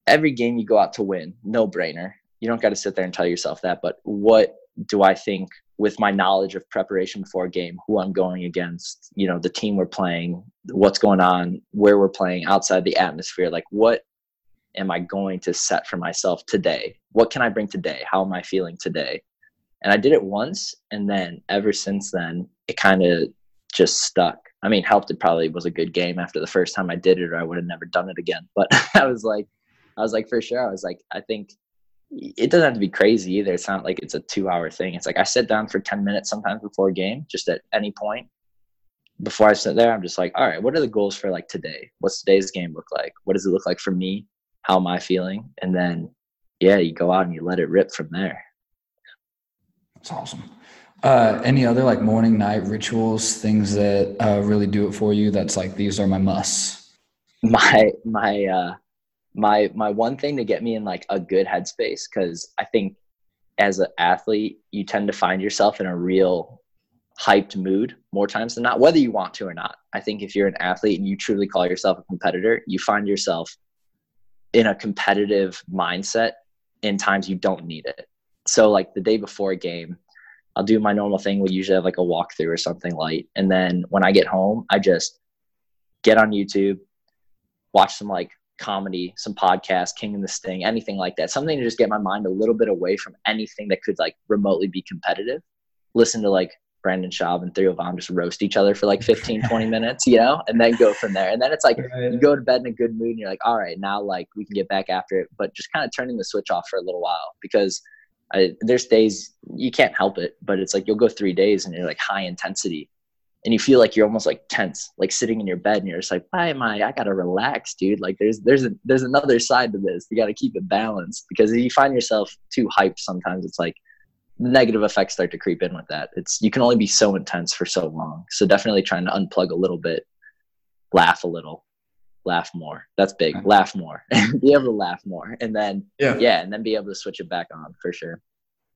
every game you go out to win, no brainer. You don't got to sit there and tell yourself that, but what do I think with my knowledge of preparation before a game, who I'm going against, you know, the team we're playing, what's going on, where we're playing, outside the atmosphere, like what am I going to set for myself today? What can I bring today? How am I feeling today? And I did it once, and then ever since then, it kind of just stuck. I mean, helped, it probably was a good game after the first time I did it, or I would have never done it again. But I was like, for sure. I was like, I think it doesn't have to be crazy either. It's not like it's a 2-hour thing. It's like I sit down for 10 minutes sometimes before a game, just at any point. Before I sit there, I'm just like, all right, what are the goals for like today? What's today's game look like? What does it look like for me? How am I feeling? And then, yeah, you go out and you let it rip from there. That's awesome. Any other like morning, night rituals, things that really do it for you? That's like, these are my musts. My one thing to get me in like a good headspace, because I think as an athlete, you tend to find yourself in a real hyped mood more times than not, whether you want to or not. I think if you're an athlete and you truly call yourself a competitor, you find yourself in a competitive mindset in times you don't need it. So like the day before a game, I'll do my normal thing. We'll usually have like a walkthrough or something light. And then when I get home, I just get on YouTube, watch some like comedy, some podcast, King of the Sting, anything like that, something to just get my mind a little bit away from anything that could like remotely be competitive. Listen to like Brandon Schaub and Theo Von just roast each other for like 15-20 minutes, you know, and then go from there. And then it's like you go to bed in a good mood and you're like, all right, now like we can get back after it. But just kind of turning the switch off for a little while, because there's days you can't help it, but it's like you'll go 3 days and you're like high intensity. And you feel like you're almost like tense, like sitting in your bed and you're just like, I got to relax, dude. Like there's another side to this. You got to keep it balanced, because if you find yourself too hyped, sometimes it's like negative effects start to creep in with that. You can only be so intense for so long. So definitely trying to unplug a little bit, laugh a little, laugh more. That's big. Right. Laugh more, be able to laugh more. And then, and then be able to switch it back on for sure.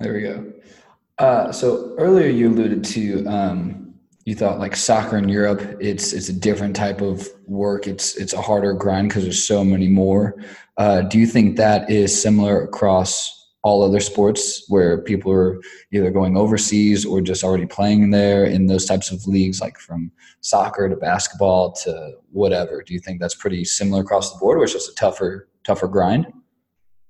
There we go. So earlier you alluded to, you thought like soccer in Europe, it's a different type of work. It's a harder grind because there's so many more. Do you think that is similar across all other sports where people are either going overseas or just already playing there in those types of leagues, like from soccer to basketball to whatever? Do you think that's pretty similar across the board, or it's just a tougher grind?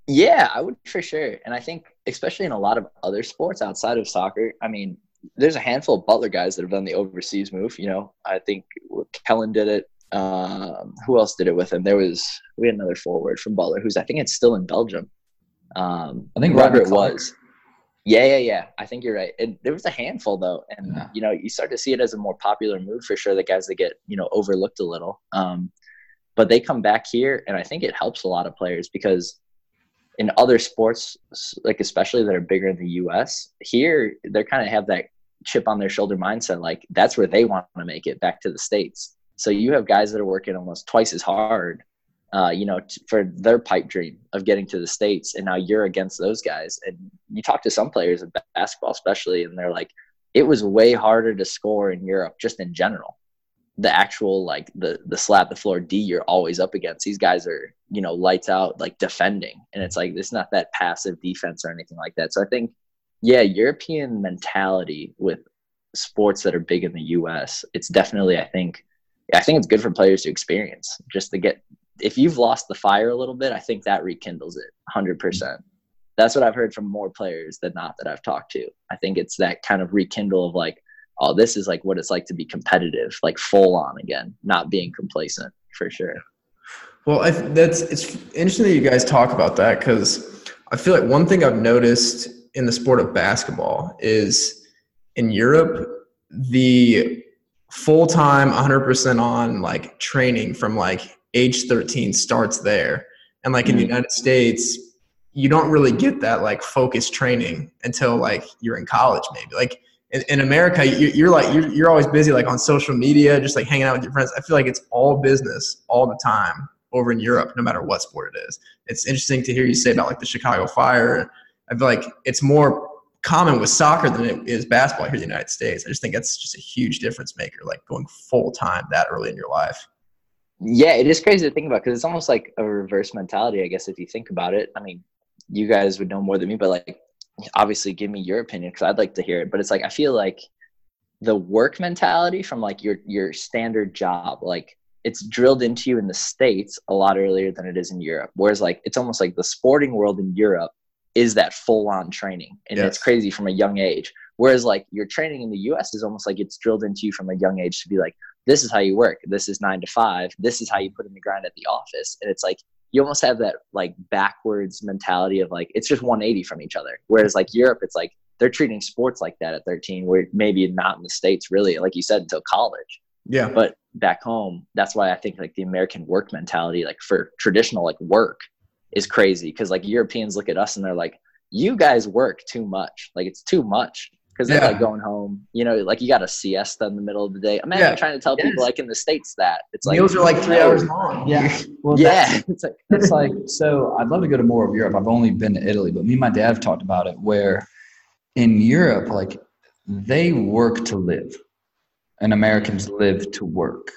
Yeah, I would for sure. And I think especially in a lot of other sports outside of soccer, I mean, there's a handful of Butler guys that have done the overseas move. You know, I think Kellen did it. Who else did it with him? We had another forward from Butler who's, I think it's still in Belgium. I think Robert was. Yeah. I think you're right. And there was a handful though. And, you know, you start to see it as a more popular move for sure. The guys that get, you know, overlooked a little, but they come back here, and I think it helps a lot of players, because in other sports, like especially that are bigger in the U.S. here, they kind of have that chip on their shoulder mindset. Like that's where they want to make it, back to the States. So you have guys that are working almost twice as hard, you know, for their pipe dream of getting to the States. And now you're against those guys. And you talk to some players in basketball, especially, and they're like, it was way harder to score in Europe, just in general. The actual, like the slap, the floor D you're always up against. These guys are, you know, lights out, like defending. And it's like, it's not that passive defense or anything like that. So I think, yeah, European mentality with sports that are big in the U.S., it's definitely, I think it's good for players to experience, just to get, if you've lost the fire a little bit, I think that rekindles it 100%. That's what I've heard from more players than not that I've talked to. I think it's that kind of rekindle of like, oh, this is like what it's like to be competitive, like full on again, not being complacent for sure. Well, it's interesting that you guys talk about that, because I feel like one thing I've noticed in the sport of basketball is in Europe, the full-time 100% on like training from like age 13 starts there. And like in the United States, you don't really get that like focused training until like you're in college maybe. Like in America, you're always busy like on social media, just like hanging out with your friends. I feel like it's all business all the time over in Europe, no matter what sport it is. It's interesting to hear you say about like the Chicago Fire. I feel like it's more common with soccer than it is basketball here in the United States. I just think that's just a huge difference maker, like going full time that early in your life. Yeah, it is crazy to think about, because it's almost like a reverse mentality, I guess, if you think about it. I mean, you guys would know more than me, but like, obviously give me your opinion, because I'd like to hear it. But it's like, I feel like the work mentality from like your standard job, like it's drilled into you in the States a lot earlier than it is in Europe. Whereas like, it's almost like the sporting world in Europe is that full on training. And yes, it's crazy from a young age. Whereas like your training in the US is almost like it's drilled into you from a young age to be like, this is how you work. This is 9 to 5. This is how you put in the grind at the office. And it's like, you almost have that like backwards mentality of like, it's just 180 from each other. Whereas like Europe, it's like they're treating sports like that at 13, where maybe not in the States really, like you said, until college. Yeah. But back home, that's why I think like the American work mentality, like for traditional like work, is crazy, because like Europeans look at us and they're like, you guys work too much. Like it's too much, because they're like going home, you know, like you got a siesta in the middle of the day. Imagine trying to tell people like in the States that it's like meals are like 3 hours long. Yeah. Well, it's like, so I'd love to go to more of Europe. I've only been to Italy, but me and my dad have talked about it, where in Europe, like they work to live and Americans live to work.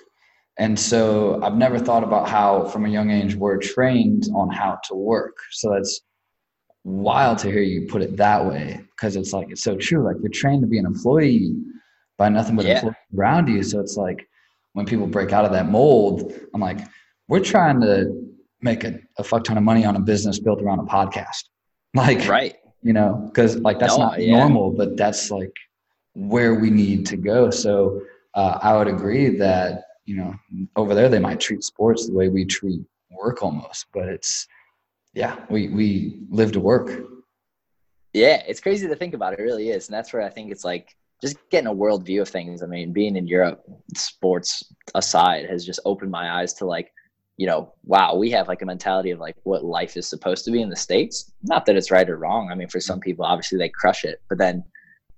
And so I've never thought about how from a young age we're trained on how to work. So that's wild to hear you put it that way, because it's like, it's so true. Like you're trained to be an employee by nothing but employees around you. So it's like when people break out of that mold, I'm like, we're trying to make a fuck ton of money on a business built around a podcast. Like, you know, because like that's not normal, but that's like where we need to go. So I would agree that, you know, over there, they might treat sports the way we treat work almost, but it's, we live to work. Yeah. It's crazy to think about. It really is. And that's where I think it's like, just getting a world view of things. I mean, being in Europe, sports aside, has just opened my eyes to like, you know, wow, we have like a mentality of like what life is supposed to be in the States. Not that it's right or wrong. I mean, for some people, obviously they crush it, but then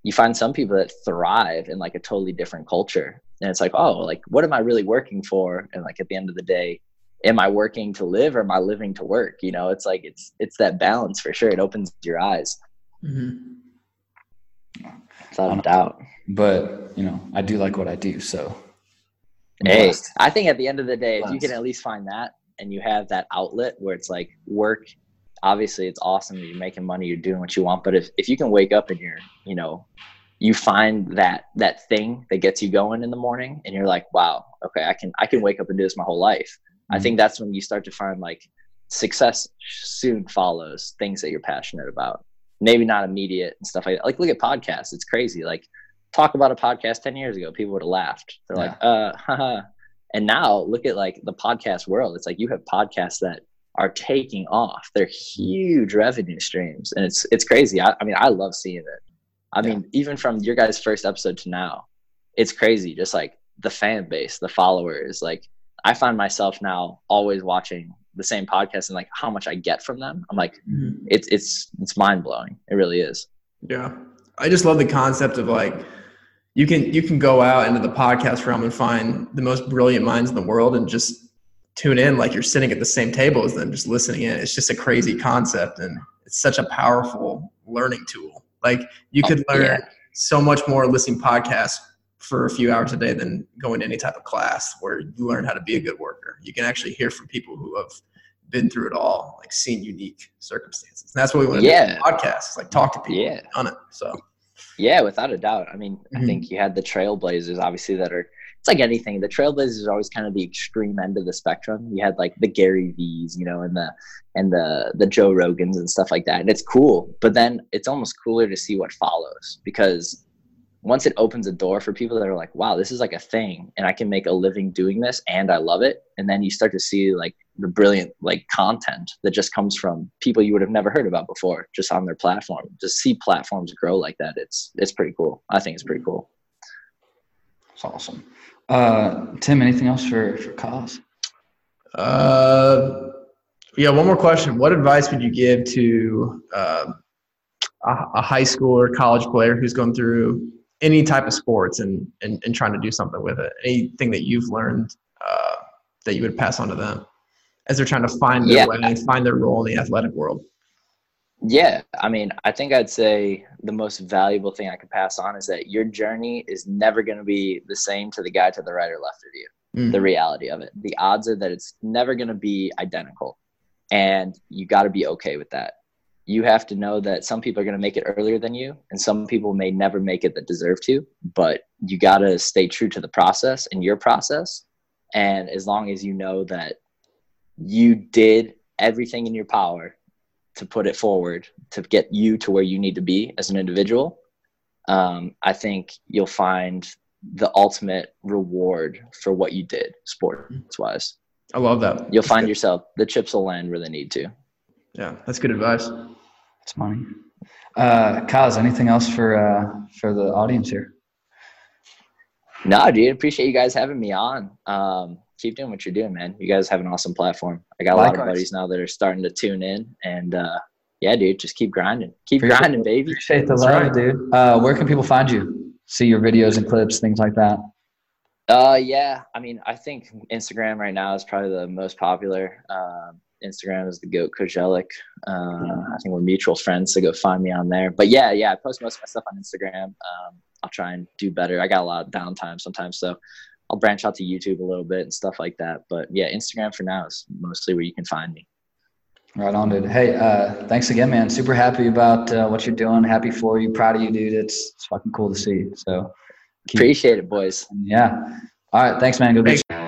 you find some people that thrive in like a totally different culture. And it's like, oh, like, what am I really working for? And like, at the end of the day, am I working to live or am I living to work? You know, it's like, it's that balance for sure. It opens your eyes. Without a doubt. But, you know, I do like what I do. So, hey, I think at the end of the day, if you can at least find that and you have that outlet where it's like work obviously it's awesome that you're making money, you're doing what you want, but if you can wake up and you're, you know, you find that thing that gets you going in the morning and you're like, wow, okay, I can wake up and do this my whole life. Mm-hmm. I think that's when you start to find like success soon follows things that you're passionate about. Maybe not immediate and stuff like that. Like look at podcasts. It's crazy. Like talk about a podcast 10 years ago, people would have laughed. They're like, haha. And now look at like the podcast world. It's like you have podcasts that are taking off. They're huge revenue streams. And it's crazy. I mean, I love seeing it. I mean, even from your guys' first episode to now, it's crazy. Just like the fan base, the followers, like I find myself now always watching the same podcast and like how much I get from them. I'm like, mm-hmm. it's mind blowing. It really is. Yeah. I just love the concept of like, you can go out into the podcast realm and find the most brilliant minds in the world and just tune in like you're sitting at the same table as them, just listening in. It's just a crazy concept and it's such a powerful learning tool. Like you could learn so much more listening podcasts for a few hours a day than going to any type of class where you learn how to be a good worker. You can actually hear from people who have been through it all, like seen unique circumstances. And that's what we want to do with podcasts, like talk to people on it. So yeah, without a doubt. I mean, mm-hmm. I think you had the trailblazers, obviously, that are, it's like anything. The trailblazers are always kind of the extreme end of the spectrum. You had like the Gary V's, you know, and the Joe Rogans and stuff like that. And it's cool, but then it's almost cooler to see what follows, because once it opens a door for people that are like, wow, this is like a thing and I can make a living doing this and I love it. And then you start to see like the brilliant like content that just comes from people you would have never heard about before, just on their platform. Just see platforms grow like that. It's pretty cool. I think it's pretty cool. It's awesome. Tim, anything else for Koz? One more question. What advice would you give to a high school or college player who's going through any type of sports and trying to do something with it? Anything that you've learned that you would pass on to them as they're trying to find their way and find their role in the athletic world? Yeah. I mean, I think I'd say the most valuable thing I could pass on is that your journey is never going to be the same to the guy to the right or left of you. Mm. The reality of it. The odds are that it's never going to be identical, and you got to be okay with that. You have to know that some people are going to make it earlier than you, and some people may never make it that deserve to, but you got to stay true to the process and your process. And as long as you know that you did everything in your power to put it forward, to get you to where you need to be as an individual, I think you'll find the ultimate reward for what you did sports-wise. I love that. You'll find yourself, the chips will land where they need to. Yeah, that's good advice. It's money. Koz, anything else for the audience here? No, dude. Appreciate you guys having me on. Keep doing what you're doing, man. You guys have an awesome platform. I got a lot of buddies now that are starting to tune in, and dude, just keep grinding. Keep grinding, baby. Appreciate the love, dude. Where can people find you? See your videos and clips, things like that. I mean, I think Instagram right now is probably the most popular. Instagram is the goat Kozelik. I think we're mutual friends, so go find me on there. But I post most of my stuff on Instagram. I'll try and do better. I got a lot of downtime sometimes, so I'll branch out to YouTube a little bit and stuff like that. But Instagram for now is mostly where you can find me. Right on, dude. Hey, thanks again, man. Super happy about what you're doing. Happy for you. Proud of you, dude. It's fucking cool to see. So appreciate it, boys. Yeah. All right. Thanks, man. Go be.